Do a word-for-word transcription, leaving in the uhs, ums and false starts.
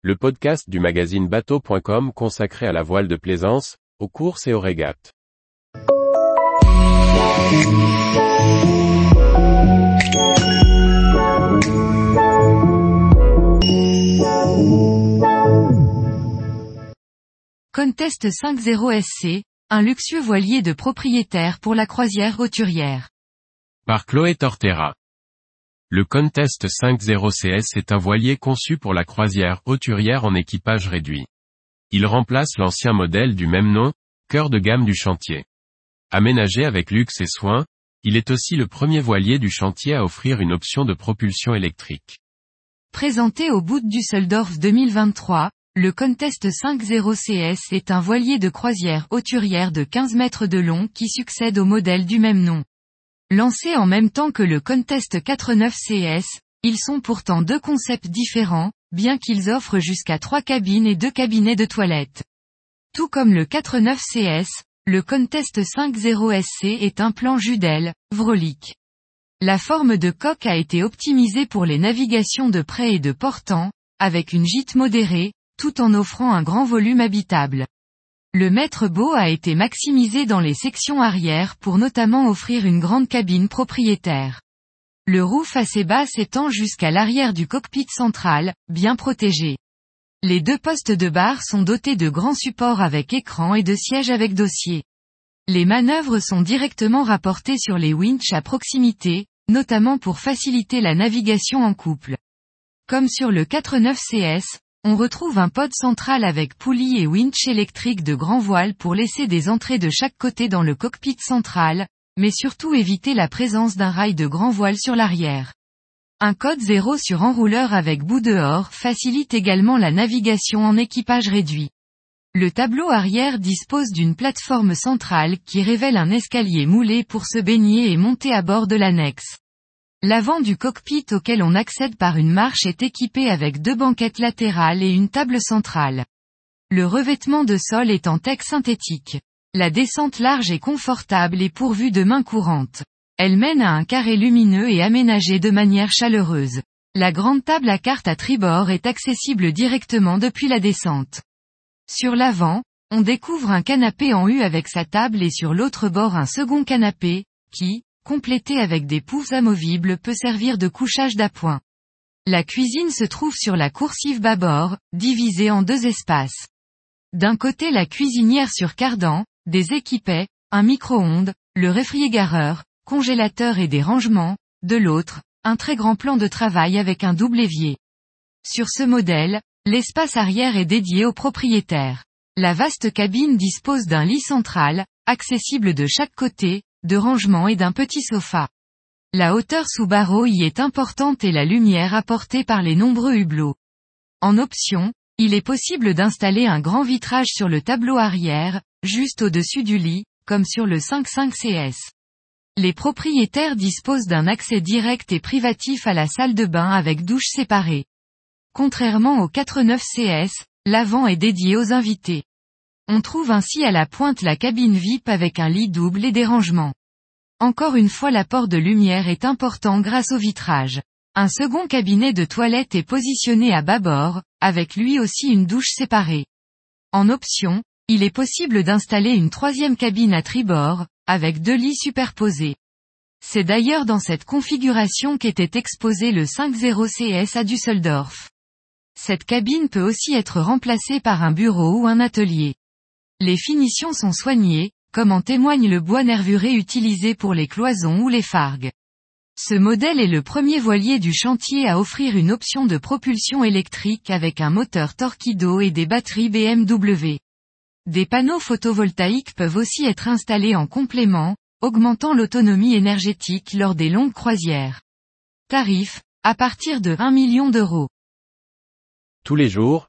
Le podcast du magazine Bateaux point com consacré à la voile de plaisance, aux courses et aux régates. Contest cinquante S C, un luxueux voilier de propriétaire pour la croisière hauturière. Par Chloé Torterra. Le Contest cinquante C S est un voilier conçu pour la croisière hauturière en équipage réduit. Il remplace l'ancien modèle du même nom, cœur de gamme du chantier. Aménagé avec luxe et soin, il est aussi le premier voilier du chantier à offrir une option de propulsion électrique. Présenté au bout de Düsseldorf deux mille vingt-trois, le Contest cinquante C S est un voilier de croisière hauturière de quinze mètres de long qui succède au modèle du même nom. Lancés en même temps que le Contest quatre-vingt-neuf C S, ils sont pourtant deux concepts différents, bien qu'ils offrent jusqu'à trois cabines et deux cabinets de toilettes. Tout comme le quatre-vingt-neuf C S, le Contest cinquante S C est un plan Judel, Vrolique. La forme de coque a été optimisée pour les navigations de près et de portant, avec une gîte modérée, tout en offrant un grand volume habitable. Le maître-bot a été maximisé dans les sections arrière pour notamment offrir une grande cabine propriétaire. Le roof assez bas s'étend jusqu'à l'arrière du cockpit central, bien protégé. Les deux postes de barre sont dotés de grands supports avec écran et de sièges avec dossier. Les manœuvres sont directement rapportées sur les winches à proximité, notamment pour faciliter la navigation en couple. Comme sur le quatre-vingt-neuf C S, on retrouve un pod central avec poulies et winch électrique de grand voile pour laisser des entrées de chaque côté dans le cockpit central, mais surtout éviter la présence d'un rail de grand voile sur l'arrière. Un code zéro sur enrouleur avec bout dehors facilite également la navigation en équipage réduit. Le tableau arrière dispose d'une plateforme centrale qui révèle un escalier moulé pour se baigner et monter à bord de l'annexe. L'avant du cockpit auquel on accède par une marche est équipé avec deux banquettes latérales et une table centrale. Le revêtement de sol est en teck synthétique. La descente large et confortable est pourvue de mains courantes. Elle mène à un carré lumineux et aménagé de manière chaleureuse. La grande table à cartes à tribord est accessible directement depuis la descente. Sur l'avant, on découvre un canapé en U avec sa table et sur l'autre bord un second canapé, qui, complété avec des poufs amovibles peut servir de couchage d'appoint. La cuisine se trouve sur la coursive bâbord, divisée en deux espaces. D'un côté la cuisinière sur cardan, des équipets, un micro-ondes, le réfrigérateur, congélateur et des rangements, de l'autre, un très grand plan de travail avec un double évier. Sur ce modèle, l'espace arrière est dédié au propriétaire. La vaste cabine dispose d'un lit central, accessible de chaque côté, de rangement et d'un petit sofa. La hauteur sous barreau y est importante et la lumière apportée par les nombreux hublots. En option, il est possible d'installer un grand vitrage sur le tableau arrière, juste au-dessus du lit, comme sur le cinquante-cinq C S. Les propriétaires disposent d'un accès direct et privatif à la salle de bain avec douche séparée. Contrairement au quatre-vingt-neuf C S, l'avant est dédié aux invités. On trouve ainsi à la pointe la cabine V I P avec un lit double et des rangements. Encore une fois l'apport de lumière est important grâce au vitrage. Un second cabinet de toilette est positionné à bâbord, avec lui aussi une douche séparée. En option, il est possible d'installer une troisième cabine à tribord, avec deux lits superposés. C'est d'ailleurs dans cette configuration qu'était exposé le cinquante C S à Düsseldorf. Cette cabine peut aussi être remplacée par un bureau ou un atelier. Les finitions sont soignées, comme en témoigne le bois nervuré utilisé pour les cloisons ou les fargues. Ce modèle est le premier voilier du chantier à offrir une option de propulsion électrique avec un moteur Torquido et des batteries B M W. Des panneaux photovoltaïques peuvent aussi être installés en complément, augmentant l'autonomie énergétique lors des longues croisières. Tarif, à partir de un million d'euros. Tous les jours,